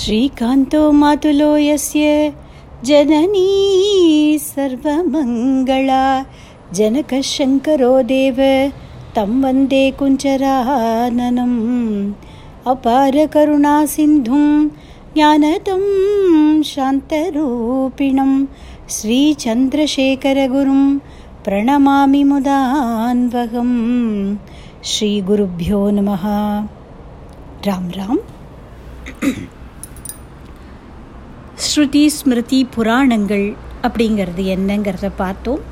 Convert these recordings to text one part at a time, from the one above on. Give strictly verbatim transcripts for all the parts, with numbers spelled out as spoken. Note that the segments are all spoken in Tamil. ஸ்ரீகாந்தோ மாதுலோ யஸ்ய ஜனனீ சர்வமங்களா ஜனகசங்கரோதேவ தம் வந்தே குஞ்சரானனம். அபார கருணாசிந்தும் ஞானதம் சாந்தரூபிணம் ஸ்ரீ சந்திரசேகரகுரும் பிரணமாமிமுதான்வகம். ஸ்ரீ குருப்யோ நமஹா. ராம் ராம். ஸ்ருதி ஸ்மிருதி புராணங்கள் அப்படிங்கிறது என்னங்கிறத பார்த்தோம்.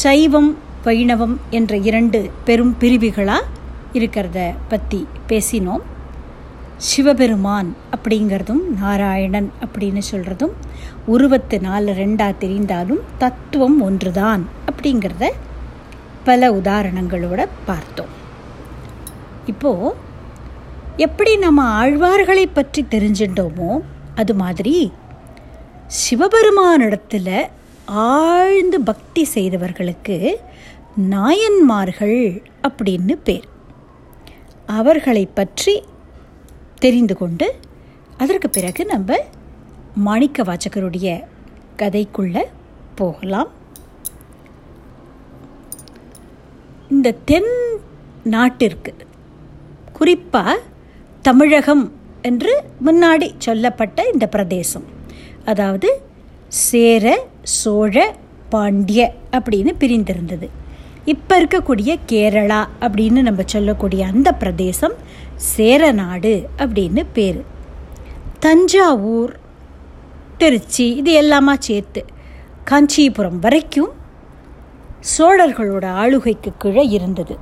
சைவம் வைணவம் என்ற இரண்டு பெரும் பிரிவுகளாக இருக்கிறத பற்றி பேசினோம். சிவபெருமான் அப்படிங்கிறதும் நாராயணன் அப்படின்னு சொல்கிறதும் உருவத்து நாலு ரெண்டாக தெரிந்தாலும் தத்துவம் ஒன்றுதான் அப்படிங்கிறத பல உதாரணங்களோட பார்த்தோம். இப்போது எப்படி நம்ம ஆழ்வார்களை பற்றி தெரிஞ்சிட்டோமோ அது மாதிரி சிவபெருமானிடத்தில் ஆழ்ந்து பக்தி செய்தவர்களுக்கு நாயன்மார்கள் அப்படின்னு பேர். அவர்களை பற்றி தெரிந்து கொண்டு அதற்கு பிறகு நம்ம மாணிக்க வாச்சகருடைய கதைக்குள்ளே போகலாம். இந்த தென் நாட்டிற்கு, குறிப்பாக தமிழகம் என்று முன்னாடி சொல்லப்பட்ட இந்த பிரதேசம், அதாவது சேர சோழ பாண்டிய அப்படின்னு பிரிந்திருந்தது. இப்போ இருக்கக்கூடிய கேரளா அப்படின்னு நம்ம சொல்லக்கூடிய அந்த பிரதேசம் சேரநாடு அப்படின்னு பேர். தஞ்சாவூர், திருச்சி, இது எல்லாமா சேர்த்து காஞ்சிபுரம் வரைக்கும் சோழர்களோட ஆளுகைக்கு கீழே இருந்தது.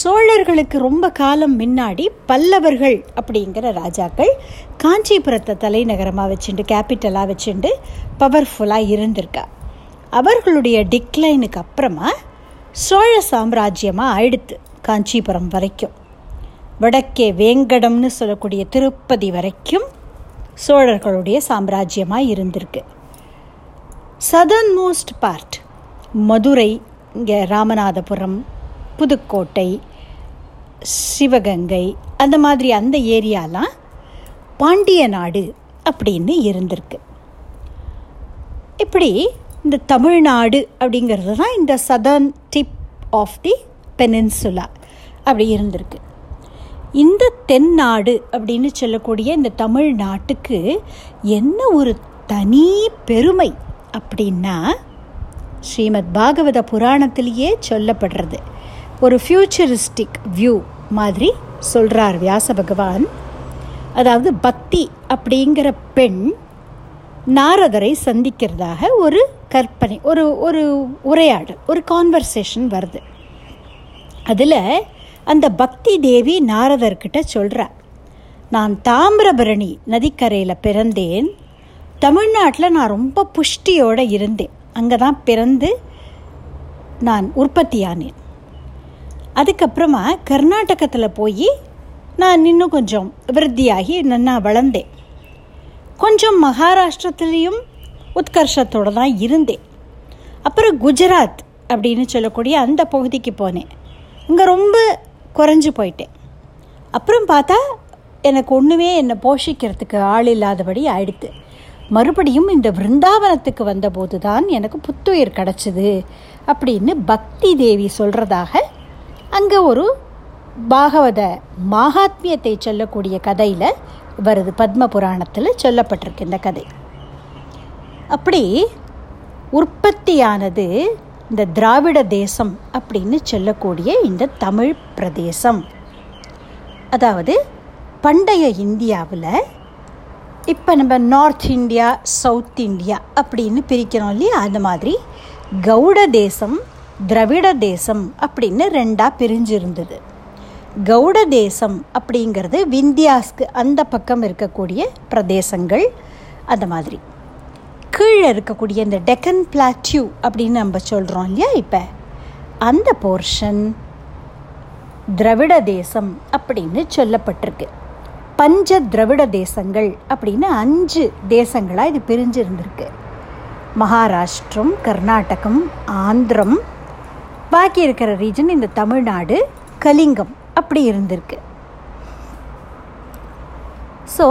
சோழர்களுக்கு ரொம்ப காலம் முன்னாடி பல்லவர்கள் அப்படிங்கிற ராஜாக்கள் காஞ்சிபுரத்தை தலைநகரமாக வச்சுட்டு கேபிட்டலாக வச்சுட்டு பவர்ஃபுல்லாக இருந்திருக்கா. அவர்களுடைய டிக்ளைனுக்கு அப்புறமா சோழ சாம்ராஜ்யமாக ஆயிடுத்து காஞ்சிபுரம் வரைக்கும். வடக்கே வேங்கடம்னு சொல்லக்கூடிய திருப்பதி வரைக்கும் சோழர்களுடைய சாம்ராஜ்யமாக இருந்திருக்கு. சதர்ன் மோஸ்ட் பார்ட் மதுரை, இங்கே ராமநாதபுரம், புதுக்கோட்டை, சிவகங்கை, அந்த மாதிரி அந்த ஏரியாலாம் பாண்டிய நாடு அப்படின்னு இருந்திருக்கு. இப்படி இந்த தமிழ்நாடு அப்படிங்கிறது தான் இந்த southern tip of the peninsula அப்படி இருந்திருக்கு. இந்த தென்னாடு அப்படின்னு சொல்லக்கூடிய இந்த தமிழ்நாட்டுக்கு என்ன ஒரு தனி பெருமை அப்படின்னா, ஸ்ரீமத் பாகவத புராணத்திலேயே சொல்லப்படுறது ஒரு ஃப்யூச்சரிஸ்டிக் வியூ மாதிரி சொல்கிறார் வியாச பகவான். அதாவது பக்தி அப்படிங்கிற பெண் நாரதரை சந்திக்கிறதாக ஒரு கற்பனை, ஒரு ஒரு உரையாடல், ஒரு கான்வர்சேஷன் வருது. அதில் அந்த பக்தி தேவி நாரதர்கிட்ட சொல்கிறார், நான் தாமிரபரணி நதிக்கரையில் பிறந்தேன், தமிழ்நாட்டில் நான் ரொம்ப புஷ்டியோடு இருந்தேன், அங்கே தான் பிறந்து நான் உற்பத்தியானேன். அதுக்கப்புறமா கர்நாடகத்தில் போய் நான் இன்னும் கொஞ்சம் விருத்தியாகி நன்னா வளர்ந்தேன். கொஞ்சம் மகாராஷ்டிரத்துலேயும் உத்கர்ஷத்தோடு தான் இருந்தேன். அப்புறம் குஜராத் அப்படின்னு சொல்லக்கூடிய அந்த பகுதிக்கு போனேன், இங்கே ரொம்ப குறைஞ்சி போயிட்டேன். அப்புறம் பார்த்தா எனக்கு ஒன்றுமே என்னை போஷிக்கிறதுக்கு ஆள் இல்லாதபடி ஆயிடுத்து. மறுபடியும் இந்த விருந்தாவனத்துக்கு வந்தபோது தான் எனக்கு புத்துயிர் கிடச்சிது அப்படின்னு பக்தி தேவி சொல்கிறதாக அங்கே ஒரு பாகவத மகாத்மியத்தை சொல்லக்கூடிய கதையில் வருது. பத்ம புராணத்தில் சொல்லப்பட்டிருக்கு இந்த கதை. அப்படி உற்பத்தியானது இந்த திராவிட தேசம் அப்படின்னு சொல்லக்கூடிய இந்த தமிழ் பிரதேசம், அதாவது பண்டைய இந்தியாவில் இப்போ நம்ம நார்த் இந்தியா சவுத் இந்தியா அப்படின்னு பிரிக்கிறோம் இல்லையா, அந்த மாதிரி கவுட தேசம் திராவிட தேசம் அப்படின்னு ரெண்டாக பிரிஞ்சிருந்தது. கவுட தேசம் அப்படிங்கிறது விந்தியாஸ்க்கு அந்த பக்கம் இருக்கக்கூடிய பிரதேசங்கள், அந்த மாதிரி கீழே இருக்கக்கூடிய இந்த டெக்கன் பிளாட்யூ அப்படின்னு நம்ம சொல்கிறோம் இல்லையா, இப்போ அந்த போர்ஷன் திராவிட தேசம் அப்படின்னு சொல்லப்பட்டிருக்கு. பஞ்ச திராவிட தேசங்கள் அப்படின்னு அஞ்சு தேசங்களாக இது பிரிஞ்சிருந்திருக்கு. மகாராஷ்டிரம், கர்நாடகம், ஆந்திரம், பாக்கி இருக்கிற ரீஜன் இந்த தமிழ்நாடு, கலிங்கம் அப்படி இருந்திருக்கு. ஸோ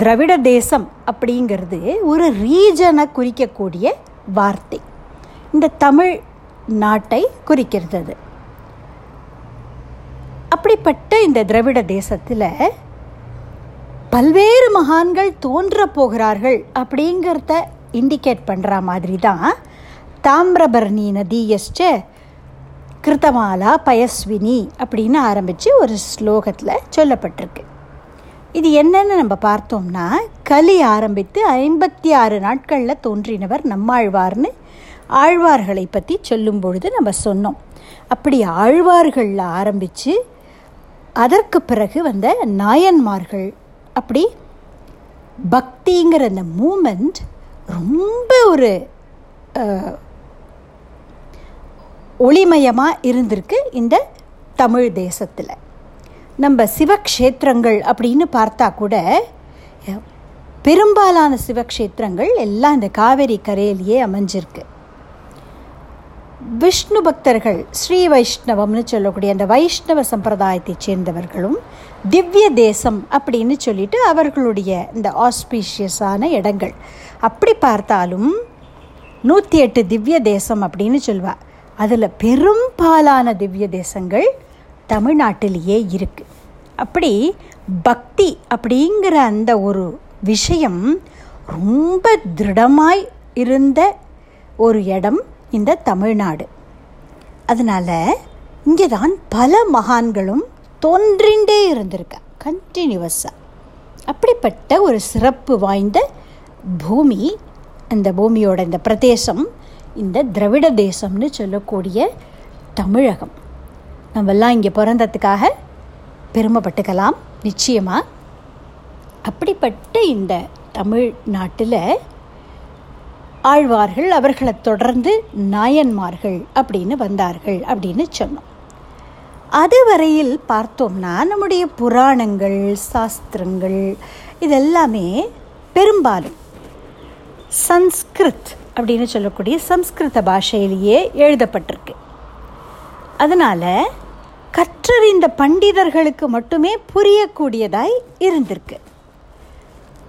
திராவிட தேசம் அப்படிங்கிறது ஒரு ரீஜனை குறிக்கக்கூடிய வார்த்தை, இந்த தமிழ் நாட்டை குறிக்கிறது. அப்படிப்பட்ட இந்த திராவிட தேசத்தில் பல்வேறு மகான்கள் தோன்ற போகிறார்கள் அப்படிங்கிறத இண்டிகேட் பண்ணுற மாதிரி தான் தாமிரபரணி நதியஸ்ட கிருத்தமாலா பயஸ்வினி அப்படின்னு ஆரம்பித்து ஒரு ஸ்லோகத்தில் சொல்லப்பட்டிருக்கு. இது என்னென்னு நம்ம பார்த்தோம்னா, கலி ஆரம்பித்து ஐம்பத்தி ஆறு நாட்களில் தோன்றினவர் நம்மாழ்வார்னு ஆழ்வார்களை பற்றி சொல்லும் பொழுது நம்ம சொன்னோம். அப்படி ஆழ்வார்களில் ஆரம்பித்து அதற்கு பிறகு வந்த நாயன்மார்கள், அப்படி பக்திங்கிற அந்த மூமெண்ட் ரொம்ப ஒரு ஒளிமயமாக இருந்திருக்கு இந்த தமிழ் தேசத்தில். நம்ம சிவக்ஷேத்திரங்கள் அப்படின்னு பார்த்தா கூட பெரும்பாலான சிவக்ஷேத்திரங்கள் எல்லாம் இந்த காவேரி கரையிலேயே அமைஞ்சிருக்கு. விஷ்ணு பக்தர்கள், ஸ்ரீ வைஷ்ணவம்னு சொல்லக்கூடிய அந்த வைஷ்ணவ சம்பிரதாயத்தை சேர்ந்தவர்களும் திவ்ய தேசம் அப்படின்னு சொல்லிட்டு அவர்களுடைய இந்த ஆஸ்பீஷியஸான இடங்கள் அப்படி பார்த்தாலும் நூற்றி எட்டு திவ்ய தேசம் அப்படின்னு சொல்லுவாள். அதில் பெரும்பாலான திவ்ய தேசங்கள் தமிழ்நாட்டிலேயே இருக்குது. அப்படி பக்தி அப்படிங்கிற அந்த ஒரு விஷயம் ரொம்ப திருடமாய் இருந்த ஒரு இடம் இந்த தமிழ்நாடு. அதனால் இங்கே தான் பல மகான்களும் தோன்றின்றே இருந்திருக்கா கண்டினியூவஸாக. அப்படிப்பட்ட ஒரு சிறப்பு வாய்ந்த பூமி, அந்த பூமியோட இந்த பிரதேசம் இந்த திராவிட தேசம்னு சொல்லக்கூடிய தமிழகம். நம்மெல்லாம் இங்கே பிறந்ததுக்காக பெருமைப்பட்டுக்கலாம் நிச்சயமாக. அப்படிப்பட்ட இந்த தமிழ்நாட்டில் ஆழ்வார்கள், அவர்களை தொடர்ந்து நாயன்மார்கள் அப்படின்னு வந்தார்கள் அப்படின்னு சொன்னோம். அதுவரையில் பார்த்தோம்னா நம்முடைய புராணங்கள், சாஸ்திரங்கள் இதெல்லாமே பெரும்பாலும் சம்ஸ்கிருத் அப்படின்னு சொல்லக்கூடிய சம்ஸ்கிருத பாஷையிலேயே எழுதப்பட்டிருக்கு. அதனால் கற்றறிந்த பண்டிதர்களுக்கு மட்டுமே புரியக்கூடியதாய் இருந்திருக்கு.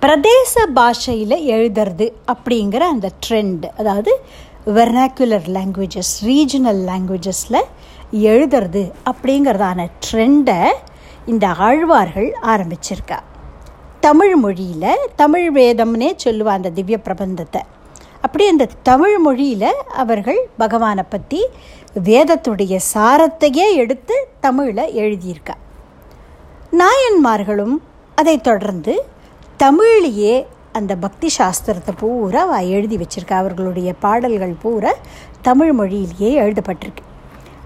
பிரதேச பாஷையில் எழுதுறது அப்படிங்கிற அந்த ட்ரெண்ட், அதாவது வெர்னாக்குலர் லாங்குவேஜஸ், ரீஜனல் லாங்குவேஜஸில் எழுதுறது அப்படிங்கிறதான ட்ரெண்டை இந்த ஆழ்வார்கள் ஆரம்பிச்சிருக்கா. தமிழ் மொழியில் தமிழ் வேதம்னே சொல்லுவா அந்த திவ்ய பிரபந்தத்தை. அப்படி அந்த தமிழ் மொழியில் அவர்கள் பகவானை பற்றி வேதத்துடைய சாரத்தையே எடுத்து தமிழில் எழுதியிருக்கா. நாயன்மார்களும் அதை தொடர்ந்து தமிழிலேயே அந்த பக்தி சாஸ்திரத்தை பூரா எழுதி வச்சிருக்கா. அவர்களுடைய பாடல்கள் பூரா தமிழ் மொழியிலேயே எழுதப்பட்டிருக்கு.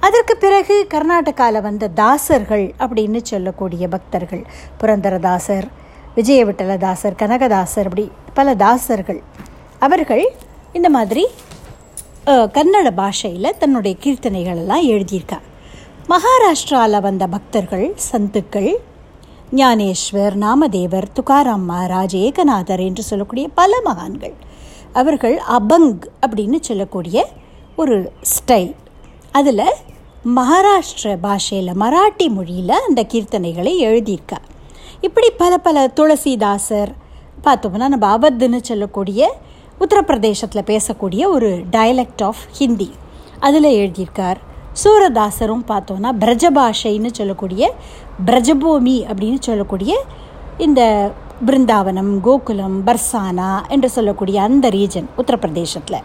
அதற்கு பிறகு கர்நாடகாவில் வந்த தாசர்கள் அப்படின்னு சொல்லக்கூடிய பக்தர்கள், புரந்தரதாசர், விஜயவிட்டலதாசர், கனகதாசர், அப்படி பல தாசர்கள், அவர்கள் இந்த மாதிரி கன்னட பாஷையில் தன்னுடைய கீர்த்தனைகளெல்லாம் எழுதியிருக்கா. மகாராஷ்டிராவில் வந்த பக்தர்கள், சந்துக்கள், ஞானேஸ்வர், நாம தேவர், துக்காராம் மகாராஜ், ஏகநாதர் என்று சொல்லக்கூடிய பல மகான்கள், அவர்கள் அபங் அப்படின்னு சொல்லக்கூடிய ஒரு ஸ்டைல், அதில் மகாராஷ்டிர பாஷையில் மராட்டி மொழியில் அந்த கீர்த்தனைகளை எழுதியிருக்கா. இப்படி பல பல துளசிதாசர் பார்த்தோம்னா நம்ம அவத்னு சொல்லக்கூடிய உத்தரப்பிரதேசத்தில் பேசக்கூடிய ஒரு டயலெக்ட் ஆஃப் ஹிந்தி அதில் எழுதியிருக்கார். சூரதாசரும் பார்த்தோன்னா பிரஜ பாஷைன்னு சொல்லக்கூடிய பிரஜபூமி அப்படின்னு சொல்லக்கூடிய இந்த பிருந்தாவனம், கோகுலம், பர்சானா என்று சொல்லக்கூடிய அந்த ரீஜன் உத்தரப்பிரதேசத்தில்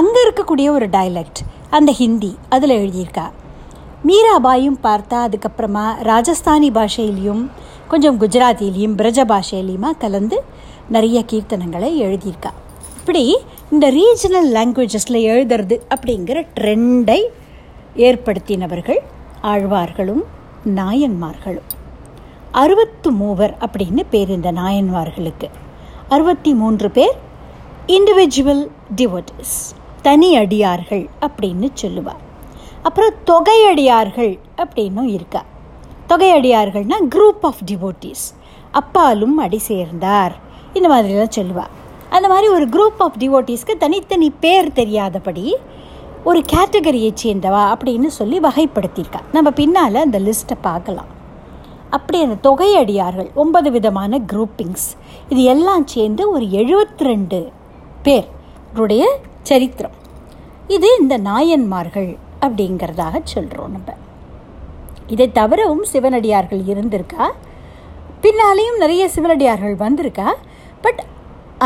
அங்கே இருக்கக்கூடிய ஒரு டயலெக்ட், அந்த ஹிந்தி அதில் எழுதியிருக்கா. மீராபாயும் பார்த்தா அதுக்கப்புறமா ராஜஸ்தானி பாஷையிலையும் கொஞ்சம் குஜராத்திலையும் பிரஜ பாஷையிலையுமா கலந்து நிறைய கீர்த்தனங்களை எழுதியிருக்கா. இப்படி இந்த ரீஜனல் லாங்குவேஜஸில் எழுதுறது அப்படிங்கிற ட்ரெண்டை ஏற்படுத்தினவர்கள் ஆழ்வார்களும் நாயன்மார்களும். அறுபத்து மூவர் அப்படின்னு பேர் இந்த நாயன்மார்களுக்கு. அறுபத்தி மூன்று பேர் இண்டிவிஜுவல் டிவோட்டிஸ், தனி அடியார்கள் அப்படின்னு சொல்லுவாள். அப்புறம் தொகையடியார்கள் அப்படின்னும் இருக்கா. தொகையடியார்கள்னா குரூப் ஆஃப் டிவோட்டிஸ், அப்பாலும் அடி சேர்ந்தார் இந்த மாதிரிலாம் சொல்லுவாள். அந்த மாதிரி ஒரு குரூப் ஆஃப் டிவோட்டிஸ்க்கு தனித்தனி பேர் தெரியாதபடி ஒரு கேட்டகரியை சேர்ந்தவா அப்படின்னு சொல்லி வகைப்படுத்தியிருக்கா. நம்ம பின்னால் அந்த லிஸ்ட்டை பார்க்கலாம். அப்படி அந்த தொகையடியார்கள் ஒன்பது விதமான குரூப்பிங்ஸ் இது எல்லாம் சேர்ந்து ஒரு எழுபத்தி ரெண்டு பேருடைய சரித்திரம் இது இந்த நாயன்மார்கள் அப்படிங்கிறதாக சொல்கிறோம் நம்ம. இதை தவிரவும் சிவனடியார்கள் இருந்திருக்கா, பின்னாலேயும் நிறைய சிவனடியார்கள் வந்திருக்கா. பட்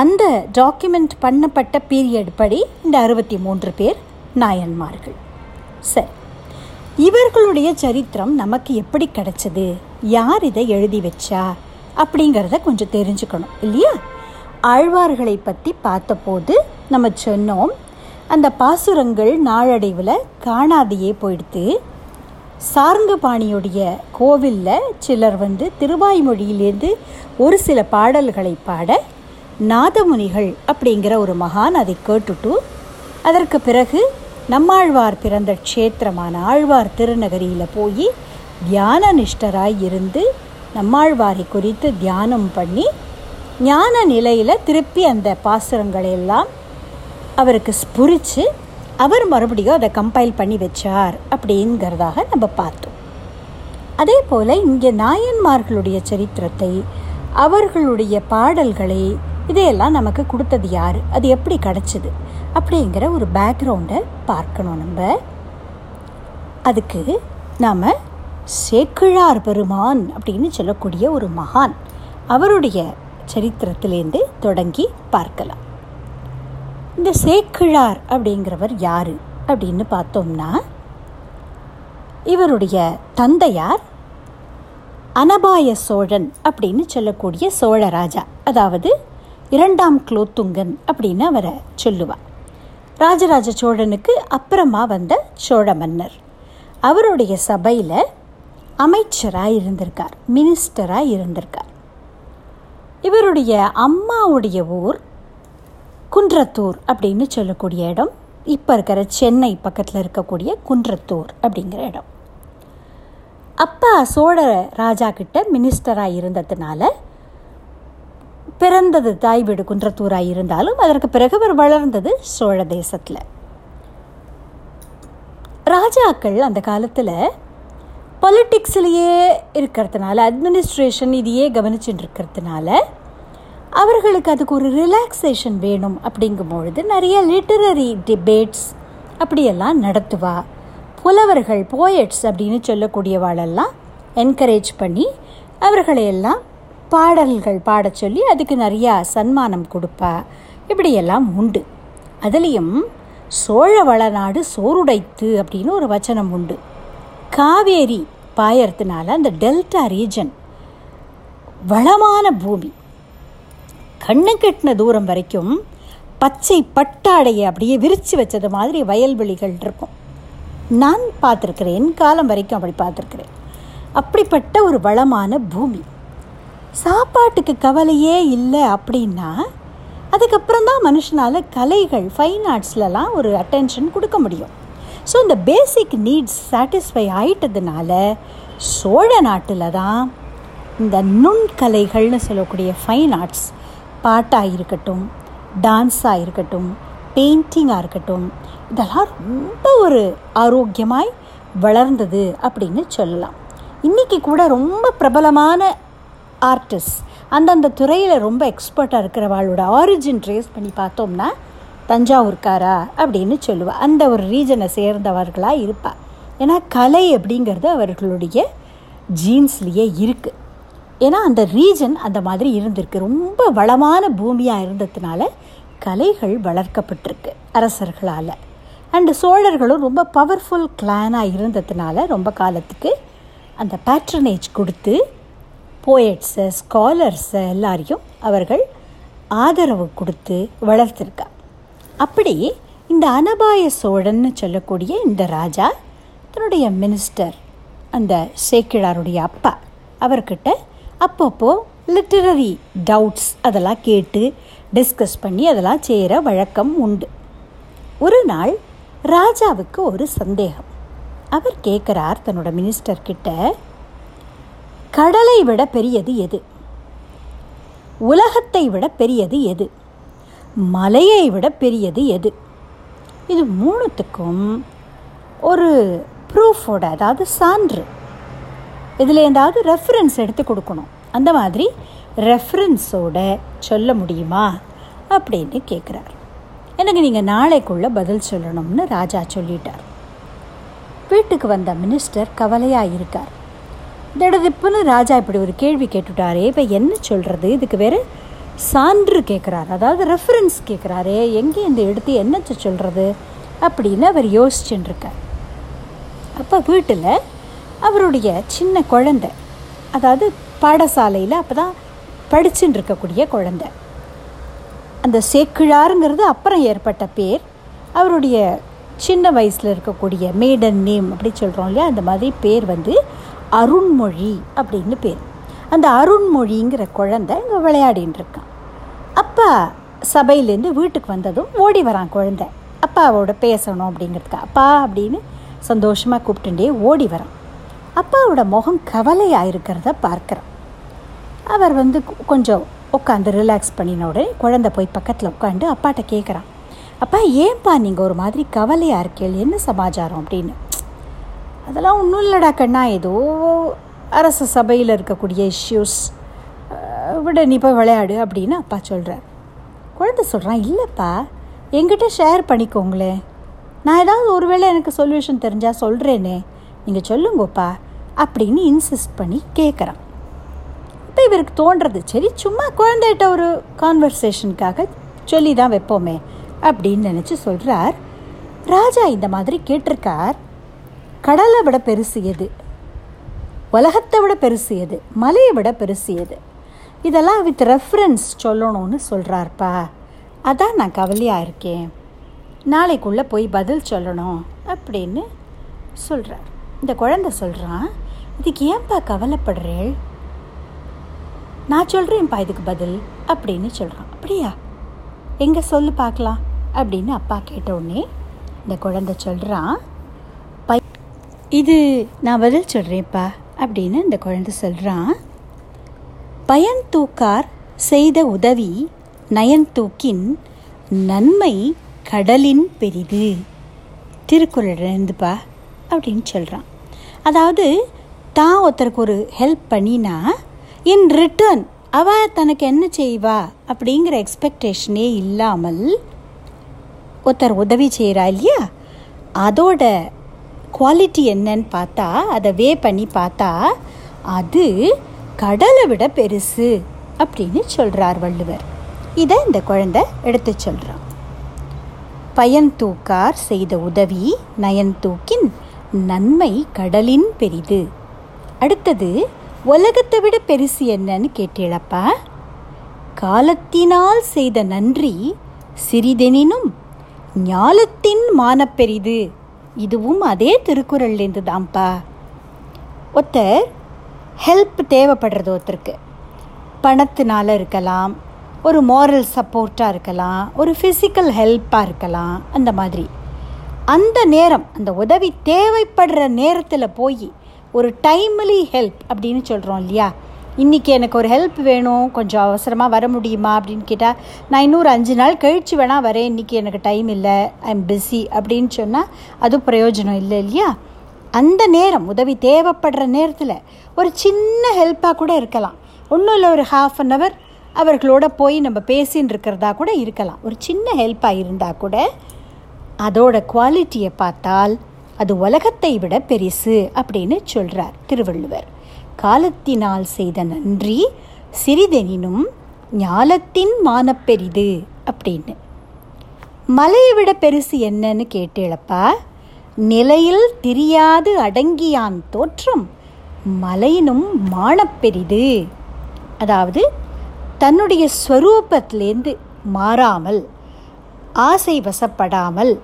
அந்த டாக்குமெண்ட் பண்ணப்பட்ட பீரியட் படி இந்த அறுபத்தி மூன்று பேர் நாயன்மார்கள். சரி, இவர்களுடைய சரித்திரம் நமக்கு எப்படி கிடைச்சது, யார் இதை எழுதி வச்சா அப்படிங்கிறத கொஞ்சம் தெரிஞ்சுக்கணும் இல்லையா. ஆழ்வார்களை பற்றி பார்த்தபோது நம்ம சொன்னோம், அந்த பாசுரங்கள் நாளடைவில் காணாதையே போயிடுத்து. சார்ங்கபாணியுடைய கோவிலில் சிலர் வந்து திருவாய்மொழியிலேருந்து ஒரு சில பாடல்களை பாட நாதமுனிகள் அப்படிங்கிற ஒரு மகான் அதை கேட்டுட்டு அதற்கு பிறகு நம்மாழ்வார் பிறந்த க்ஷேத்திரமான ஆழ்வார் திருநகரியில் போய் தியான நிஷ்டராய் இருந்து நம்மாழ்வாரை குறித்து தியானம் பண்ணி ஞான நிலையில் திருப்பி அந்த பாசுரங்களையெல்லாம் அவருக்கு ஸ்புரித்து அவர் மறுபடியும் அதை கம்பைல் பண்ணி வச்சார் அப்படிங்கிறதாக நம்ம பார்த்தோம். அதே போல் இங்கே நாயன்மார்களுடைய சரித்திரத்தை, அவர்களுடைய பாடல்களை, இதையெல்லாம் நமக்கு கொடுத்தது யார், அது எப்படி கிடச்சிது அப்படிங்கிற ஒரு பேக்ரவுண்டை பார்க்கணும் நம்ம. அதுக்கு நாம் சேக்கிழார் பெருமான் அப்படின்னு சொல்லக்கூடிய ஒரு மகான் அவருடைய சரித்திரத்திலேருந்து தொடங்கி பார்க்கலாம். இந்த சேக்கிழார் அப்படிங்கிறவர் யார் அப்படின்னு பார்த்தோம்னா, இவருடைய தந்தையார் அனபாய சோழன் அப்படின்னு சொல்லக்கூடிய சோழராஜா, அதாவது இரண்டாம் குலோத்துங்கன் அப்படின்னு அவரை சொல்லுவார். ராஜராஜ சோழனுக்கு அப்புறமா வந்த சோழ மன்னர். அவருடைய சபையில் அமைச்சராக இருந்திருக்கார், மினிஸ்டராக இருந்திருக்கார். இவருடைய அம்மாவுடைய ஊர் குன்றத்தூர் அப்படின்னு சொல்லக்கூடிய இடம், இப்போ இருக்கிற சென்னை பக்கத்தில் இருக்கக்கூடிய குன்றத்தூர் அப்படிங்கிற இடம். அப்பா சோழ ராஜா கிட்ட மினிஸ்டராக இருந்ததுனால, பிறந்தது தாய் வீடு குன்றத்தூராக இருந்தாலும் அதற்கு பிறகு அவர் வளர்ந்தது சோழ தேசத்தில். ராஜாக்கள் அந்த காலத்தில் பொலிட்டிக்ஸ்லேயே இருக்கிறதுனால, அட்மினிஸ்ட்ரேஷன் இதையே கவனிச்சுட்டு இருக்கிறதுனால, அவர்களுக்கு அதுக்கு ஒரு ரிலாக்ஸேஷன் வேணும். அப்படிங்கும்பொழுது நிறைய லிட்டரரி டிபேட்ஸ் அப்படியெல்லாம் நடத்துவா. புலவர்கள், போயட்ஸ் அப்படின்னு சொல்லக்கூடியவாளெல்லாம் என்கரேஜ் பண்ணி அவர்களையெல்லாம் பாடல்கள் பாட சொல்லி அதுக்கு நிறையா சன்மானம் கொடுப்பா. இப்படியெல்லாம் உண்டு. அதுலேயும் சோழ வளநாடு சோறுடைத்து அப்படின்னு ஒரு வச்சனம் உண்டு. காவேரி பாயறதுனால அந்த டெல்டா ரீஜன் வளமான பூமி, கண்ணு கட்டின தூரம் வரைக்கும் பச்சை பட்டாடையை அப்படியே விரித்து வச்சது மாதிரி வயல்வெளிகள் இருக்கும். நான் பார்த்துருக்கிறேன், என் காலம் வரைக்கும் அப்படி பார்த்துருக்கிறேன். அப்படிப்பட்ட ஒரு வளமான பூமி, சாப்பாட்டுக்கு கவலையே இல்லை அப்படின்னா, அதுக்கப்புறம்தான் மனுஷனால் கலைகள், ஃபைன் ஆர்ட்ஸ்லலாம் ஒரு அட்டென்ஷன் கொடுக்க முடியும். ஸோ இந்த பேசிக் நீட்ஸ் சாட்டிஸ்ஃபை ஆகிட்டதுனால சோழ நாட்டில் தான் இந்த நுண்கலைகள்னு சொல்லக்கூடிய ஃபைன் ஆர்ட்ஸ், பாட்டாக இருக்கட்டும், டான்ஸாக இருக்கட்டும், பெயிண்டிங்காக இருக்கட்டும், இதெல்லாம் ரொம்ப ஒரு ஆரோக்கியமாய் வளர்ந்தது அப்படின்னு சொல்லலாம். இன்றைக்கி கூட ரொம்ப பிரபலமான ஆர்டிஸ்ட், அந்தந்த துறையில் ரொம்ப எக்ஸ்பர்ட்டாக இருக்கிறவாளோட ஆரிஜின் ட்ரேஸ் பண்ணி பார்த்தோம்னா தஞ்சாவூர்காரா அப்படின்னு சொல்லுவாள். அந்த ஒரு ரீஜனை சேர்ந்தவர்களாக இருப்பாள். ஏன்னா கலை அப்படிங்கிறது அவர்களுடைய ஜீன்ஸ்லேயே இருக்குது. ஏன்னா அந்த ரீஜன் அந்த மாதிரி இருந்திருக்கு, ரொம்ப வளமான பூமியாக இருந்ததுனால கலைகள் வளர்க்கப்பட்டிருக்கு அரசர்களால். அண்டு சோழர்களும் ரொம்ப பவர்ஃபுல் கிளானாக இருந்ததுனால ரொம்ப காலத்துக்கு அந்த பேட்ரனேஜ் கொடுத்து போயட்ஸு, ஸ்காலர்ஸு எல்லாரையும் அவர்கள் ஆதரவு கொடுத்து வளர்த்திருக்கா. அப்படி இந்த அனபாய சோழன்னு சொல்லக்கூடிய இந்த ராஜா தன்னுடைய மினிஸ்டர், அந்த சேக்கிழாருடைய அப்பா, அவர்கிட்ட அப்பப்போ லிட்டரரி டவுட்ஸ் அதெல்லாம் கேட்டு டிஸ்கஸ் பண்ணி அதெல்லாம் செய்கிற வழக்கம் உண்டு. ஒரு நாள் ராஜாவுக்கு ஒரு சந்தேகம். அவர் கேட்குறார் தன்னோட மினிஸ்டர்கிட்ட, கடலை விட பெரியது எது, உலகத்தை விட பெரியது எது, மலையை விட பெரியது எது? இது மூணுத்துக்கும் ஒரு ப்ரூஃபோட, அதாவது சான்று இதில் ஏதாவது ரெஃபரன்ஸ் எடுத்து கொடுக்கணும். அந்த மாதிரி ரெஃபரன்ஸோட சொல்ல முடியுமா அப்படின்னு கேட்குறார். எனக்கு நீங்கள் நாளைக்குள்ளே பதில் சொல்லணும்னு ராஜா சொல்லிட்டார். வீட்டுக்கு வந்த மினிஸ்டர் கவலையாக இருக்கார். திடதிப்புன்னு ராஜா இப்படி ஒரு கேள்வி கேட்டுட்டாரே, இப்போ என்ன சொல்கிறது, இதுக்கு வேறு சான்று கேட்குறார், அதாவது ரெஃபரன்ஸ் கேட்குறாரு, எங்கே இந்த எடுத்து என்ன சொல்கிறது அப்படின்னு அவர் யோசிச்சுட்டுருக்கார். அப்போ வீட்டில் அவருடைய சின்ன குழந்தை, அதாவது பாடசாலையில் அப்போ தான் படிச்சுட்டு இருக்கக்கூடிய குழந்தை, அந்த சேக்கிழாருங்கிறது அப்புறம் ஏற்பட்ட பேர், அவருடைய சின்ன வயசில் இருக்கக்கூடிய மேடன் நேம் அப்படி சொல்கிறோம் இல்லையா, அந்த மாதிரி பேர் வந்து அருண்மொழி அப்படின்னு பேர். அந்த அருண்மொழிங்கிற குழந்தை விளையாடின்னு இருக்கான். அப்பா சபையிலேருந்து வீட்டுக்கு வந்ததும் ஓடி வரான் குழந்தை, அப்பாவோட பேசணும் அப்படிங்கிறதுக்கு. அப்பா அப்படின்னு சந்தோஷமாக கூப்பிட்டுட்டே ஓடி வரான். அப்பாவோட முகம் கவலையாக இருக்கிறத பார்க்குறான். அவர் வந்து கொஞ்சம் உட்காந்து ரிலாக்ஸ் பண்ணின உடனே குழந்தை போய் பக்கத்தில் உட்காந்து அப்பாட்ட கேட்குறான், அப்பா ஏன்பா நீங்கள் ஒரு மாதிரி கவலையாக இருக்கேள், என்ன சமாச்சாரம் அப்படின்னு. அதெல்லாம் ஒன்றும் இல்லைடா கண்ணா, ஏதோ அரசு சபையில் இருக்கக்கூடிய இஷ்யூஸ் விட நீ போய் விளையாடு அப்படின்னு அப்பா சொல்கிறார். குழந்தை சொல்கிறான், இல்லைப்பா என்கிட்ட ஷேர் பண்ணிக்கோங்களே, நான் ஏதாவது ஒரு வேளை எனக்கு சொல்யூஷன் தெரிஞ்சால் சொல்கிறேனே, நீங்கள் சொல்லுங்கப்பா அப்படின்னு இன்சிஸ்ட் பண்ணி கேட்குறான். இப்போ இவருக்கு தோன்றது, சரி சும்மா குழந்தைகிட்ட ஒரு கான்வர்சேஷனுக்காக சொல்லி தான் வைப்போமே அப்படின்னு நினச்சி சொல்கிறார். ராஜா இந்த மாதிரி கேட்டிருக்கார், கடலை விட பெருசியது, உலகத்தை விட பெருசியது, மலையை விட பெருசியது, இதெல்லாம் வித் ரெஃபரன்ஸ் சொல்லணும்னு சொல்கிறார்ப்பா, அதான் நான் கவலையாக இருக்கேன், நாளைக்குள்ளே போய் பதில் சொல்லணும் அப்படின்னு சொல்கிறார். இந்த குழந்தை சொல்கிறான், இதுக்கு ஏன்பா கவலைப்படுறேள், நான் சொல்கிறேன்ப்பா இதுக்கு பதில் அப்படின்னு சொல்கிறான். அப்படியா, எங்கே சொல்லு பார்க்கலாம் அப்படின்னு அப்பா கேட்டவுடனே இந்த குழந்தை சொல்கிறான், இது நான் பதில் சொல்கிறேன்ப்பா அப்படின்னு இந்த குழந்தை சொல்கிறான். பயன் தூக்கார் செய்த உதவி நயன் தூக்கின் நன்மை கடலின் பெரிது, திருக்குறள்லேருந்துப்பா அப்படின்னு சொல்கிறான். அதாவது தான் ஒருத்தருக்கு ஒரு ஹெல்ப் பண்ணினா இன் ரிட்டர்ன் அவள் தனக்கு என்ன செய்வா அப்படிங்கிற எக்ஸ்பெக்டேஷனே இல்லாமல் ஒருத்தர் உதவி செய்கிறா இல்லையா, அதோட குவாலிட்டி என்னன்னு பார்த்தா, அதை வே பண்ணி பார்த்தா அது கடலை விட பெருசு அப்படின்னு சொல்கிறார் வள்ளுவர். இதை இந்த குழந்தை எடுத்து சொல்கிறான். பயன் தூக்கார் செய்த உதவி நயன் தூக்கின் நன்மை கடலின் பெரிது. அடுத்தது உலகத்தை விட பெருசு என்னன்னு கேட்டேளப்பா, காலத்தினால் செய்த நன்றி சிறிதெனினும் ஞாலத்தின் மானப்பெரிது, இதுவும் அதே திருக்குறள்லேருந்து தான்ப்பா. ஒருத்தர் ஹெல்ப் தேவைப்படுறது, ஒருத்தருக்கு பணத்தினால இருக்கலாம், ஒரு மோரல் சப்போர்ட்டாக இருக்கலாம், ஒரு ஃபிசிக்கல் ஹெல்ப்பாக இருக்கலாம், அந்த மாதிரி அந்த நேரம் அந்த உதவி தேவைப்படுற நேரத்தில் போய் ஒரு டைம்லி ஹெல்ப் அப்படின்னு சொல்கிறோம் இல்லையா, இன்றைக்கி எனக்கு ஒரு ஹெல்ப் வேணும், கொஞ்சம் அவசரமாக வர முடியுமா அப்படின்னு கேட்டால், நான் இன்னொரு அஞ்சு நாள் கழித்து வேணால் வரேன், இன்றைக்கி எனக்கு டைம் இல்லை, ஐ எம் பிஸி அப்படின்னு சொன்னால் அது பிரயோஜனம் இல்லை இல்லையா. அந்த நேரம் உதவி தேவைப்படுற நேரத்தில் ஒரு சின்ன ஹெல்ப்பாக கூட இருக்கலாம், ஒன்றும் இல்லை ஒரு ஹாஃப் அன் ஹவர் அவர்களோட போய் நம்ம பேசின்னு இருக்கிறதா கூட இருக்கலாம். ஒரு சின்ன ஹெல்ப்பாக இருந்தால் கூட அதோட குவாலிட்டியை பார்த்தால் அது உலகத்தை விட பெருசு அப்படின்னு சொல்கிறார் திருவள்ளுவர். காலத்தினால் செய்த நன்றி சிறிதெனினும் ஞாலத்தின் மானப்பெரிது அப்படின்னு. மலையை விட பெருசு என்னன்னு கேட்டேளப்பா, நிலையில் தெரியாது அடங்கியான் தோற்றம் மலையினும் மானப்பெரிது. அதாவது தன்னுடைய ஸ்வரூபத்திலேருந்து மாறாமல், ஆசை வசப்படாமல்,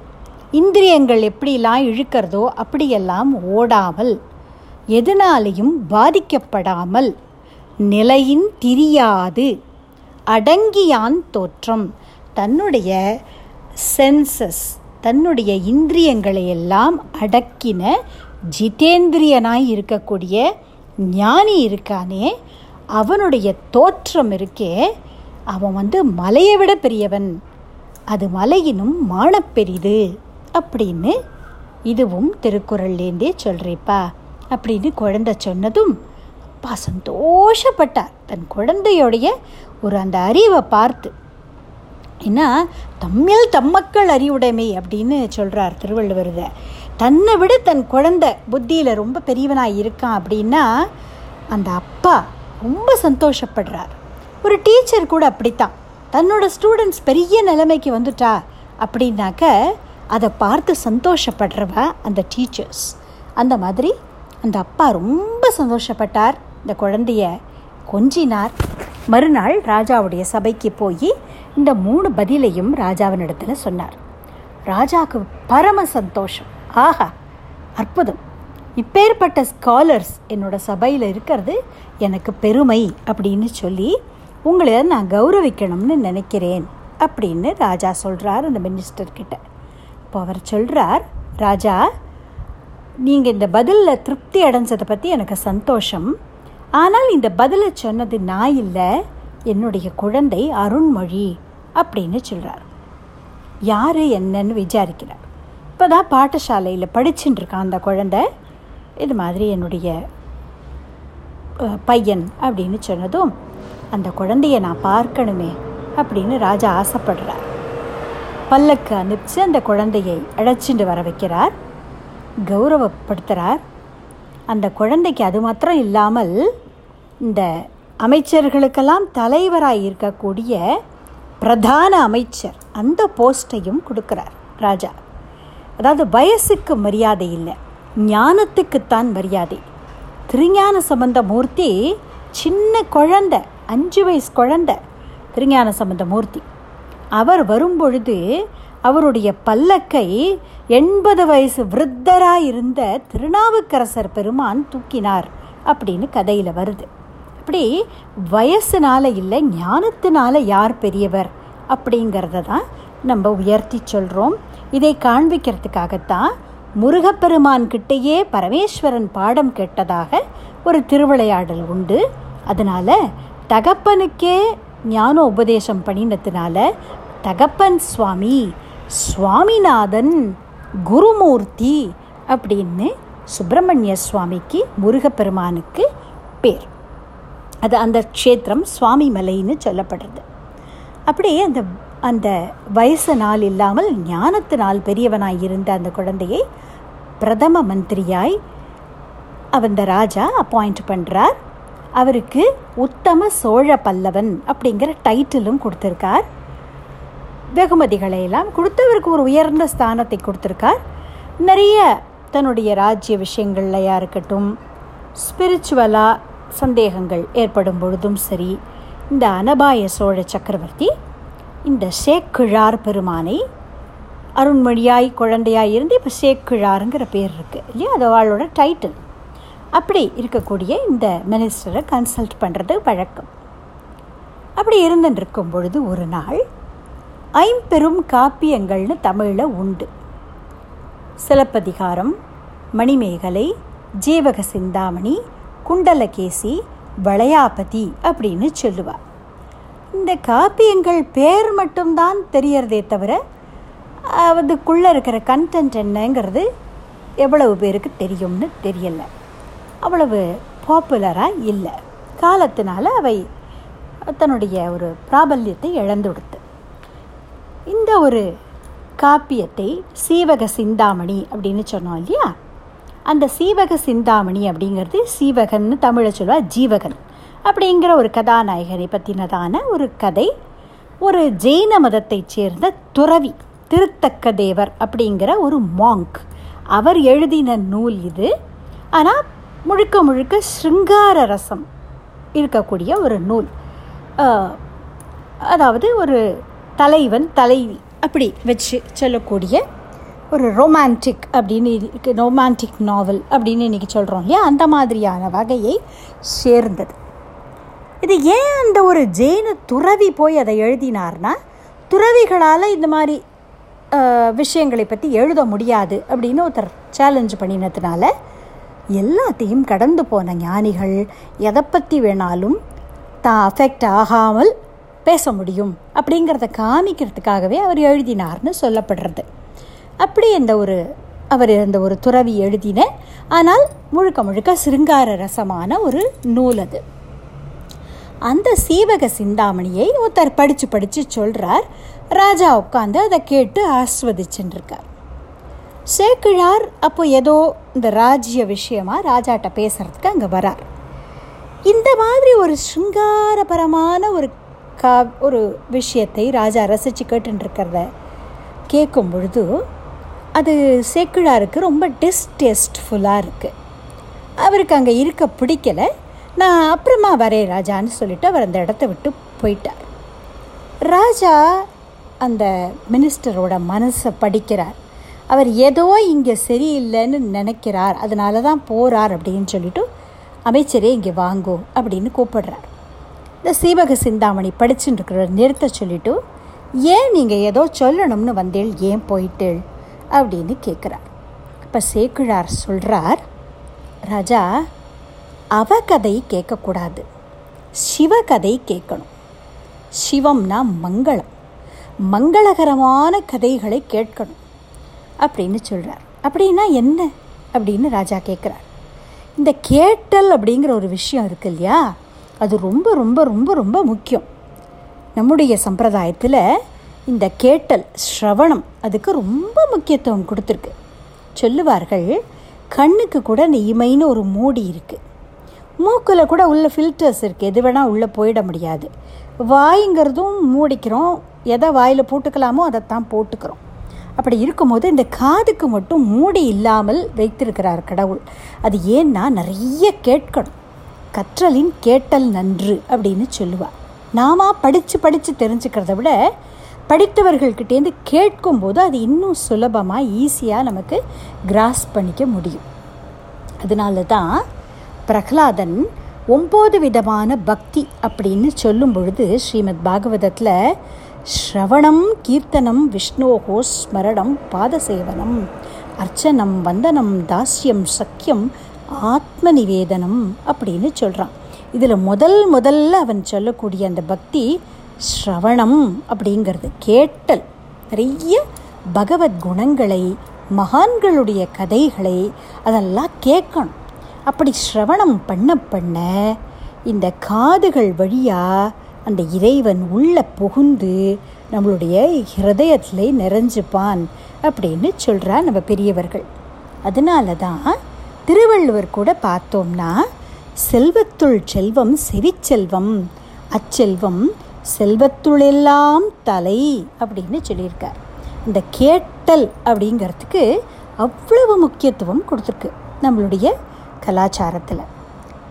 இந்திரியங்கள் எப்படிலாம் இழுக்கிறதோ அப்படியெல்லாம் ஓடாமல், எதனாலையும் பாதிக்கப்படாமல், நிலையின் திரியாது அடங்கியான் தோற்றம், தன்னுடைய சென்சஸ் தன்னுடைய இந்திரியங்களையெல்லாம் அடக்கின ஜிதேந்திரியனாய் இருக்கக்கூடிய ஞானி இருக்கானே, அவனுடைய தோற்றம் இருக்கே, அவன் வந்து மலையை விட பெரியவன், அது மலையினும் மானப்பெரிது அப்படின்னு இதுவும் திருக்குறள்லேருந்தே சொல்கிறேப்பா அப்படின்னு குழந்தை சொன்னதும் அப்பா சந்தோஷப்பட்டார் தன் குழந்தையுடைய ஒரு அந்த அறிவை பார்த்து. ஏன்னா தம்மில் தம்மக்கள் அறிவுடைமை அப்படின்னு சொல்கிறார் திருவள்ளுவர். தன்னை விட தன் குழந்தை புத்தியில் ரொம்ப பெரியவனாக இருக்கான் அப்படின்னா அந்த அப்பா ரொம்ப சந்தோஷப்படுறார். ஒரு டீச்சர் கூட அப்படித்தான். தன்னோட ஸ்டூடெண்ட்ஸ் பெரிய நிலைமைக்கு வந்துட்டா அப்படின்னாக்க அதை பார்த்து சந்தோஷப்படுறவ அந்த டீச்சர்ஸ். அந்த மாதிரி அந்த அப்பா ரொம்ப சந்தோஷப்பட்டார், இந்த குழந்தைய கொஞ்சினார். மறுநாள் ராஜாவுடைய சபைக்கு போய் இந்த மூணு பதிலையும் ராஜாவின் இடத்துல சொன்னார். ராஜாவுக்கு பரம சந்தோஷம். ஆஹா, அற்புதம், இப்பேற்பட்ட ஸ்காலர்ஸ் என்னோட சபையில் இருக்கிறது எனக்கு பெருமை அப்படின்னு சொல்லி உங்களை நான் கௌரவிக்கணும்னு நினைக்கிறேன் அப்படின்னு ராஜா சொல்கிறார் அந்த மினிஸ்டர்கிட்ட. இப்போ அவர் சொல்கிறார், ராஜா நீங்கள் இந்த பதிலில் திருப்தி அடைஞ்சதை பற்றி எனக்கு சந்தோஷம், ஆனால் இந்த பதிலை சொன்னது நான் இல்லை, என்னுடைய குழந்தை அருண்மொழி அப்படின்னு சொல்கிறார். யார் என்னன்னு விசாரிக்கிறார். இப்போ தான் பாடசாலையில் படிச்சுட்டு இருக்கான் அந்த குழந்தை. இது மாதிரி என்னுடைய பையன் அப்படின்னு சொன்னதும் அந்த குழந்தைய நான் பார்க்கணுமே அப்படின்னு ராஜா ஆசைப்படுறார். பல்லக்கு அனுப்பிச்சு அந்த குழந்தையை அழைச்சிட்டு வர வைக்கிறார், கௌரவப்படுத்துகிறார். அந்த குழந்தைக்கு அது மாத்திரம் இல்லாமல் இந்த அமைச்சர்களுக்கெல்லாம் தலைவராக இருக்கக்கூடிய பிரதான அமைச்சர் அந்த போஸ்டையும் கொடுக்குறார் ராஜா. அதாவது வயசுக்கு மரியாதை இல்லை, ஞானத்துக்குத்தான் மரியாதை. திருஞான சம்பந்த மூர்த்தி சின்ன குழந்தை, அஞ்சு வயசு குழந்தை திருஞான சம்பந்த மூர்த்தி. அவர் வரும்பொழுது அவருடைய பல்லக்கை எண்பது வயசு விருத்தராக இருந்த திருநாவுக்கரசர் பெருமான் தூக்கினார் அப்படின்னு கதையில் வருது. அப்படி வயசுனால இல்லை, ஞானத்தினால யார் பெரியவர் அப்படிங்கிறத தான் நம்ம உயர்த்தி சொல்கிறோம். இதை காண்பிக்கிறதுக்காகத்தான் முருகப்பெருமான் கிட்டேயே பரமேஸ்வரன் பாடம் கேட்டதாக ஒரு திருவிளையாடல் உண்டு. அதனால் தகப்பனுக்கே ஞான உபதேசம் பண்ணினத்தினால தகப்பன் சுவாமி, சுவாமிநாதன், குருமூர்த்தி அப்படின்னு சுப்பிரமணிய சுவாமிக்கு முருகப்பெருமானுக்கு பேர். அது அந்த க்ஷேத்திரம் சுவாமி மலைன்னு சொல்லப்படுறது. அப்படியே அந்த அந்த வயசுனால் இல்லாமல் ஞானத்தினால் பெரியவனாய் இருந்த அந்த குழந்தையை பிரதம மந்திரியாய் அவந்த ராஜா அப்பாயிண்ட் பண்ணுறார். அவருக்கு உத்தம சோழ பல்லவன் அப்படிங்கிற டைட்டிலும் கொடுத்துருக்கார். வெகுமதிகளையெல்லாம் கொடுத்து அவருக்கு ஒரு உயர்ந்த ஸ்தானத்தை கொடுத்துருக்கார். நிறைய தன்னுடைய ராஜ்ய விஷயங்கள்லையா இருக்கட்டும், ஸ்பிரிச்சுவலாக சந்தேகங்கள் ஏற்படும் பொழுதும் சரி, இந்த அனபாய சோழ சக்கரவர்த்தி இந்த சேக்கிழார் பெருமானை அருண்மொழியாய் குழந்தையாய் இருந்து இப்போ சேக்கிழாருங்கிற பேர் இருக்குது இல்லையா, அது அவளோட டைட்டில். அப்படி இருக்கக்கூடிய இந்த மினிஸ்டரை கன்சல்ட் பண்ணுறது வழக்கம். அப்படி இருந்துருக்கும் பொழுது ஒரு நாள் ஐம்பெரும் காப்பியங்கள்னு தமிழில் உண்டு. சிலப்பதிகாரம், மணிமேகலை, ஜீவக சிந்தாமணி, குண்டலகேசி, வளையாபதி அப்படின்னு சொல்லுவாள். இந்த காப்பியங்கள் பேர் மட்டும்தான் தெரியறதே தவிர அதுக்குள்ளே இருக்கிற கண்டென்ட் என்னங்கிறது எவ்வளவு பேருக்கு தெரியும்னு தெரியலை. அவ்வளவு பாப்புலராக இல்லை. காலத்தினால அவை தன்னுடைய ஒரு பிராபல்யத்தை இழந்து கொடுத்து இந்த ஒரு காப்பியத்தை சீவக சிந்தாமணி அப்படின்னு சொன்னோம் இல்லையா, அந்த சீவக சிந்தாமணி அப்படிங்கிறது சீவகன்னு தமிழை சொல்லுவா, ஜீவகன் அப்படிங்கிற ஒரு கதாநாயகனை பற்றினதான ஒரு கதை. ஒரு ஜெயின மதத்தை சேர்ந்த துறவி திருத்தக்க தேவர் அப்படிங்கிற ஒரு மாங்க் அவர் எழுதின நூல் இது. ஆனால் முழுக்க முழுக்க ஸ்ருங்கார ரசம் இருக்கக்கூடிய ஒரு நூல். அதாவது ஒரு தலைவன் தலைவி அப்படி வச்சு சொல்லக்கூடிய ஒரு ரொமான்டிக் அப்படின்னு ரொமான்டிக் நாவல் அப்படின்னு இன்றைக்கி சொல்கிறோம் இல்லையா, அந்த மாதிரியான வகையை சேர்ந்தது இது. ஏன் அந்த ஒரு ஜெயின துறவி போய் அதை எழுதினார்னா, துறவிகளால் இந்த மாதிரி விஷயங்களை பற்றி எழுத முடியாது அப்படின்னு ஒருத்தர் சேலஞ்ச் பண்ணினதுனால எல்லாத்தையும் கடந்து போன ஞானிகள் எதை பற்றி வேணாலும் தான் அஃபெக்ட் ஆகாமல் பேச முடியும் அப்படிங்கிறத காமிக்கிறதுக்காகவே அவர் எழுதினார்னு சொல்லப்படுறது. அப்படி இந்த ஒரு அவர் இருந்த ஒரு துறவி எழுதின, ஆனால் முழுக்க முழுக்க சிருங்கார ரசமான ஒரு நூல் அது. அந்த சீவக சிந்தாமணியை ஒருத்தர் படித்து படித்து சொல்கிறார். ராஜா உட்காந்து அதை கேட்டு ஆஸ்வதிச்சுருக்கார். சேக்கிழார் அப்போ ஏதோ இந்த ராஜ்ய விஷயமாக ராஜாட்ட பேசுகிறதுக்கு அங்கே வரார். இந்த மாதிரி ஒரு சிருங்காரபரமான ஒரு கா ஒரு விஷயத்தை ராஜா ரசித்து கேட்டுருக்கிறத கேட்கும் பொழுது அது சேக்கிழாருக்கு ரொம்ப டிஸ்டேஸ்ட்ஃபுல்லாக இருக்குது. அவருக்கு அங்கே இருக்க பிடிக்கலை. நான் அப்புறமா வரே ராஜான்னு சொல்லிவிட்டு அவர் அந்த இடத்த விட்டு போயிட்டார். ராஜா அந்த மினிஸ்டரோட மனசை படிக்கிறார். அவர் ஏதோ இங்கே சரியில்லைன்னு நினைக்கிறார், அதனால தான் போகிறார் அப்படின்னு சொல்லிவிட்டு அமைச்சரே இங்கே வாங்கோ அப்படின்னு கூப்பிடுறார். இந்த சீவக சிந்தாமணி படிச்சுட்டு இருக்கிற நிறுத்த சொல்லிவிட்டு, ஏன் நீங்கள் ஏதோ சொல்லணும்னு வந்தேள், ஏன் போயிட்டேள் அப்படின்னு கேட்குறார். இப்போ சேக்கிழார் சொல்கிறார், ராஜா அவ கதை கேட்கக்கூடாது, சிவகதை கேட்கணும். சிவம்னா மங்களம், மங்களகரமான கதைகளை கேட்கணும் அப்படின்னு சொல்கிறார். அப்படின்னா என்ன அப்படின்னு ராஜா கேட்குறார். இந்த கேட்டல் அப்படிங்கிற ஒரு விஷயம் இருக்குது இல்லையா, அது ரொம்ப ரொம்ப ரொம்ப ரொம்ப முக்கியம். நம்முடைய சம்பிரதாயத்தில் இந்த கேட்டல், ஸ்ரவணம், அதுக்கு ரொம்ப முக்கியத்துவம் கொடுத்துருக்கு. சொல்லுவார்கள், கண்ணுக்கு கூட இந்த இமைன்னு ஒரு மூடி இருக்குது, மூக்கில் கூட உள்ள ஃபில்டர்ஸ் இருக்குது, எது வேணால் உள்ளே போயிட முடியாது. வாய்ங்கிறதும் மூடிக்கிறோம், எதை வாயில் போட்டுக்கலாமோ அதைத்தான் போட்டுக்கிறோம். அப்படி இருக்கும்போது இந்த காதுக்கு மட்டும் மூடி இல்லாமல் வைத்திருக்கிறார் கடவுள். அது ஏன்னா நிறைய கேட்கணும், கற்றலின் கேட்டல் நன்று அப்படின்னு சொல்லுவார். நாம படித்து படித்து தெரிஞ்சுக்கிறத விட படித்தவர்கள்கிட்டேருந்து கேட்கும்போது அது இன்னும் சுலபமாக ஈஸியாக நமக்கு கிராஸ் பண்ணிக்க முடியும். அதனால தான் பிரகலாதன் ஒம்பது விதமான பக்தி அப்படின்னு சொல்லும் பொழுது ஸ்ரீமத் பாகவதத்தில் ஸ்ரவணம் கீர்த்தனம் விஷ்ணோகோ ஸ்மரணம் பாதசேவனம் அர்ச்சனம் வந்தனம் தாஸ்யம் சக்கியம் ஆத்ம நிவேதனம் அப்படின்னு சொல்கிறான். இதில் முதல் முதல்ல அவன் சொல்லக்கூடிய அந்த பக்தி ஸ்ரவணம் அப்படிங்கிறது, கேட்டல். நிறைய பகவத் குணங்களை, மகான்களுடைய கதைகளை அதெல்லாம் கேட்கணும். அப்படி ஸ்ரவணம் பண்ண பண்ண இந்த காதுகள் வழியாக அந்த இறைவன் உள்ளே புகுந்து நம்மளுடைய ஹிருதயத்திலே நிறைஞ்சுப்பான் அப்படின்னு சொல்கிறார் நம்ம பெரியவர்கள். அதனால தான் திருவள்ளுவர் கூட பார்த்தோம்னா, செல்வத்துள் செல்வம் செவிச்செல்வம், அச்செல்வம் செல்வத்துள்ளெல்லாம் தலை அப்படின்னு சொல்லியிருக்கார். இந்த கேட்டல் அப்படிங்கிறதுக்கு அவ்வளவு முக்கியத்துவம் கொடுத்துருக்கு நம்மளுடைய கலாச்சாரத்தில்.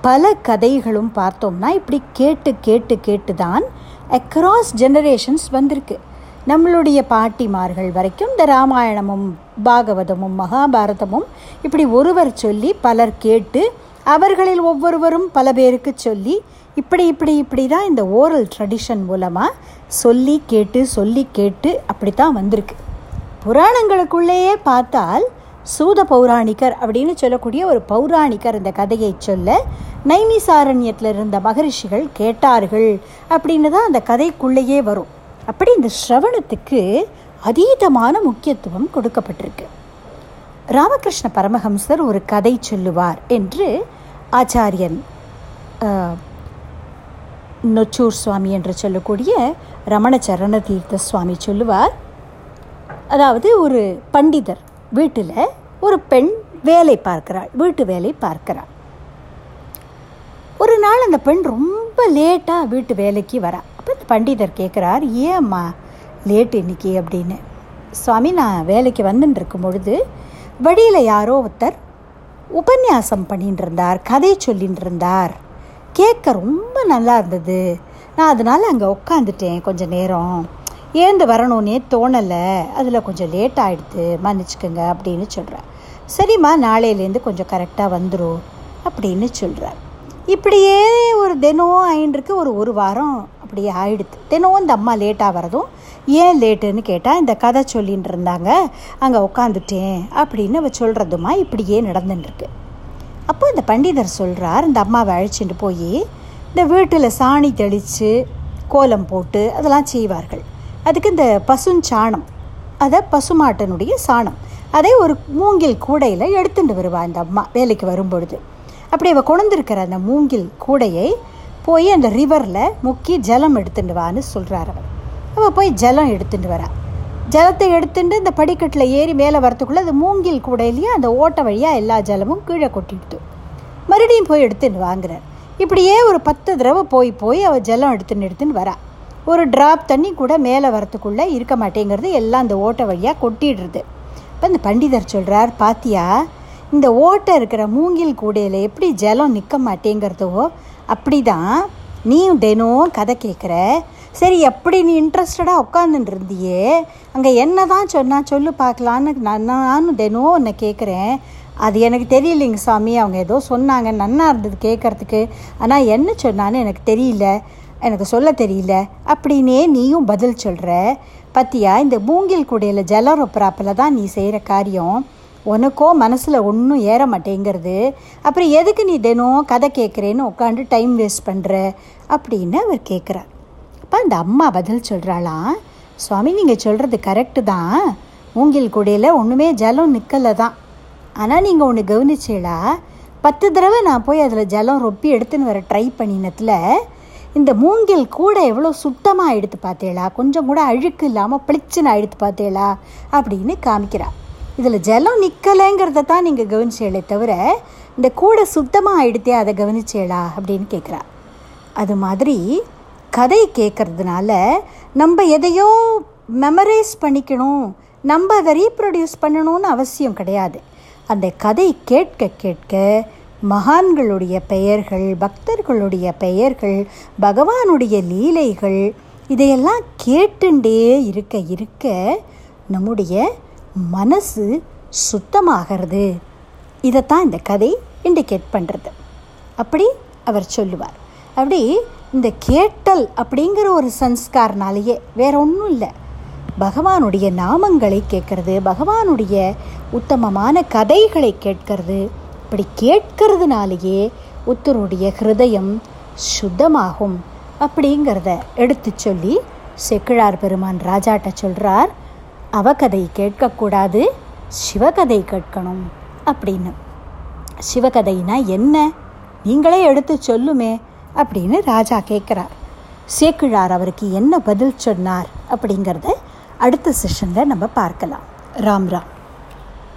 பல கதைகளும் பார்த்தோம்னா இப்படி கேட்டு கேட்டு கேட்டு தான் அக்ராஸ் ஜெனரேஷன்ஸ் வந்திருக்கு. நம்மளுடைய பாட்டிமார்கள் வரைக்கும் இந்த ராமாயணமும் பாகவதமும் மகாபாரதமும் இப்படி ஒருவர் சொல்லி பலர் கேட்டு, அவர்களில் ஒவ்வொருவரும் பல பேருக்கு சொல்லி, இப்படி இப்படி இப்படி தான் இந்த ஓரல் ட்ரெடிஷன் மூலமாக சொல்லி கேட்டு சொல்லி கேட்டு அப்படி தான் வந்திருக்கு. புராணங்களுக்குள்ளேயே பார்த்தால் சூத பௌராணிகர் அப்படின்னு சொல்லக்கூடிய ஒரு பௌராணிகர் இந்த கதையை சொல்ல நைமிசாரண்யத்தில் இருந்த மகரிஷிகள் கேட்டார்கள் அப்படின்னு தான் அந்த கதைக்குள்ளேயே வரும். அப்படி இந்த ஸ்ரவணத்துக்கு அதீதமான முக்கியத்துவம் கொடுக்கப்பட்டிருக்கு. ராமகிருஷ்ண பரமஹம்சர் ஒரு கதை சொல்லுவார் என்று ஆச்சாரியன் நொச்சூர் சுவாமி என்று சொல்லக்கூடிய ரமண சரண தீர்த்த சுவாமி சொல்லுவார். அதாவது ஒரு பண்டிதர் வீட்டில் ஒரு பெண் வேலை பார்க்கிறாள், வீட்டு வேலை பார்க்கிறாள். ஒரு நாள் அந்த பெண் ரொம்ப லேட்டாக வீட்டு வேலைக்கு வரா. அப்போ இந்த பண்டிதர் கேட்குறார், ஏம்மா லேட் இன்னைக்கு அப்படின்னு. சுவாமி, நான் வேலைக்கு வந்துட்டு இருக்கும் பொழுது வழியில் யாரோ ஒருத்தர் உபன்யாசம் பண்ணிட்டு இருந்தார், கதை சொல்லிட்டு இருந்தார், கேட்க ரொம்ப நல்லா இருந்தது. நான் அதனால் அங்கே உட்காந்துட்டேன் கொஞ்சம் நேரம், ஏந்து வரணும்னே தோணலை, அதில் கொஞ்சம் லேட் ஆகிடுது, மன்னிச்சுக்கோங்க அப்படின்னு சொல்கிறார். சரிம்மா, நாளையிலேருந்து கொஞ்சம் கரெக்டாக வந்துடும் அப்படின்னு சொல்கிறார். இப்படியே ஒரு தினம் ஆயின்றிருக்கு. ஒரு ஒரு வாரம் அப்படியே ஆயிடுது. தினம் இந்த அம்மா லேட்டாக வரதும் ஏன் லேட்டுன்னு கேட்டால், இந்த கதை சொல்லின்னு இருந்தாங்க அங்கே உட்காந்துட்டேன் அப்படின்னு அவ சொல்கிறதுமா இப்படியே நடந்துட்டுருக்கு. அப்போ இந்த பண்டிதர் சொல்கிறார், இந்த அம்மாவை அழைச்சிட்டு போய் இந்த வீட்டில் சாணி தெளித்து கோலம் போட்டு அதெல்லாம் செய்வார்கள். அதுக்கு இந்த பசுஞ்சாணம், அதை பசுமாட்டனுடைய சாணம் அதை ஒரு மூங்கில் கூடையில் எடுத்துட்டு வருவாள் அந்த அம்மா வேலைக்கு வரும்பொழுது. அப்படி அவள் கொண்டிருக்கிற அந்த மூங்கில் கூடையை போய் அந்த ரிவரில் முக்கி ஜலம் எடுத்துட்டு வான்னு சொல்கிறார் அவள். அவள் போய் ஜலம் எடுத்துட்டு வரா. ஜலத்தை எடுத்துட்டு இந்த படிக்கட்டில் ஏறி மேலே வரத்துக்குள்ளே அது மூங்கில் கூடையிலேயே அந்த ஓட்ட வழியாக எல்லா ஜலமும் கீழே கொட்டிடுது. மறுபடியும் போய் எடுத்துட்டு வாங்குறார். இப்படியே ஒரு பத்து தடவை போய் போய் அவள் ஜலம் எடுத்துன்னு எடுத்துன்னு வரா. ஒரு ட்ராப் தண்ணி கூட மேலே வரத்துக்குள்ளே இருக்க மாட்டேங்கிறது, எல்லாம் அந்த ஓட்ட வழியாக கொட்டிடுறது. இப்போ இந்த பண்டிதர் சொல்கிறார், பாத்தியா இந்த ஓட்டை இருக்கிற மூங்கில் கூடையில் எப்படி ஜலம் நிற்க மாட்டேங்கிறதோ அப்படி தான் நீ தினம் கதை கேட்குற. சரி, எப்படி நீ இன்ட்ரெஸ்டடாக உட்காந்துட்டு இருந்தியே, அங்கே என்ன தான் சொன்னால் சொல்லு பார்க்கலான்னு நான் நானும் தினம் ஒன்று கேட்குறேன். அது எனக்கு தெரியலைங்க சாமி, அவங்க ஏதோ சொன்னாங்க, நன்னா இருந்தது கேட்குறதுக்கு, ஆனால் என்ன சொன்னான்னு எனக்கு தெரியல, எனக்கு சொல்ல தெரியல அப்படின்னே நீயும் பதில் சொல்கிற. பத்தியா இந்த மூங்கில் கூடையில் ஜலம் ரொப்புறாப்பில் தான் நீ செய்கிற காரியம், உனக்கோ மனசில் ஒன்றும் ஏற மாட்டேங்கிறது, அப்புறம் எதுக்கு நீ தினம் கதை கேட்குறேன்னு உட்காந்து டைம் வேஸ்ட் பண்ணுற அப்படின்னு அவர் கேட்குறார். அப்போ அந்த அம்மா பதில் சொல்கிறாளாம், சுவாமி நீங்கள் சொல்கிறது கரெக்டு தான், மூங்கில் கூடையில் ஒன்றுமே ஜலம் நிற்கலை தான், ஆனால் நீங்கள் ஒன்று கவனிச்சீங்களா, பத்து தடவை நான் போய் அதில் ஜலம் ரொப்பி எடுத்துன்னு வர ட்ரை பண்ணினதில் இந்த மூங்கில் கூடை எவ்வளோ சுத்தமாக எடுத்து பார்த்தேளா, கொஞ்சம் கூட அழுக்கு இல்லாமல் பிளிச்சுன்னு எடுத்து பார்த்தேளா அப்படின்னு காமிக்கிறா. இதில் ஜலம் நிற்கலைங்கிறத தான் நீங்கள் கவனிச்சேளே தவிர இந்த கூடை சுத்தமாக எடுத்தே அதை கவனிச்சேளா அப்படின்னு கேட்குறா. அது மாதிரி கதை கேட்கறதுனால நம்ம எதையோ மெமரைஸ் பண்ணிக்கணும், நம்ம அதை ரீப்ரொடியூஸ் பண்ணணும்னு அவசியம் கிடையாது. அந்த கதை கேட்க கேட்க மகான்களுடைய பெயர்கள், பக்தர்களுடைய பெயர்கள், பகவானுடைய லீலைகள் இதையெல்லாம் கேட்டுண்டே இருக்க இருக்க நம்முடைய மனசு சுத்தமாகிறது. இதைத்தான் இந்த கதை இண்டிகேட் பண்ணுறது அப்படி அவர் சொல்லுவார். அப்படி இந்த கேட்டல் அப்படிங்கிற ஒரு சன்ஸ்காரனாலேயே வேற ஒன்றும் இல்லை, பகவானுடைய நாமங்களை கேட்கறது, பகவானுடைய உத்தமமான கதைகளை கேட்கறது, இப்படி கேட்கறதுனாலேயே ஒருத்தருடைய ஹிருதயம் சுத்தமாகும் அப்படிங்கிறத எடுத்து சொல்லி சேக்கிழார் பெருமான் ராஜாட்ட சொல்கிறார், அவகதை கேட்கக்கூடாது, சிவகதை கேட்கணும் அப்படின்னு. சிவகதைனா என்ன, நீங்களே எடுத்து சொல்லுமே அப்படின்னு ராஜா கேட்குறார். சேக்கிழார் அவருக்கு என்ன பதில் சொன்னார் அப்படிங்கிறத அடுத்த செஷனில் நம்ம பார்க்கலாம். ராம் ராம்.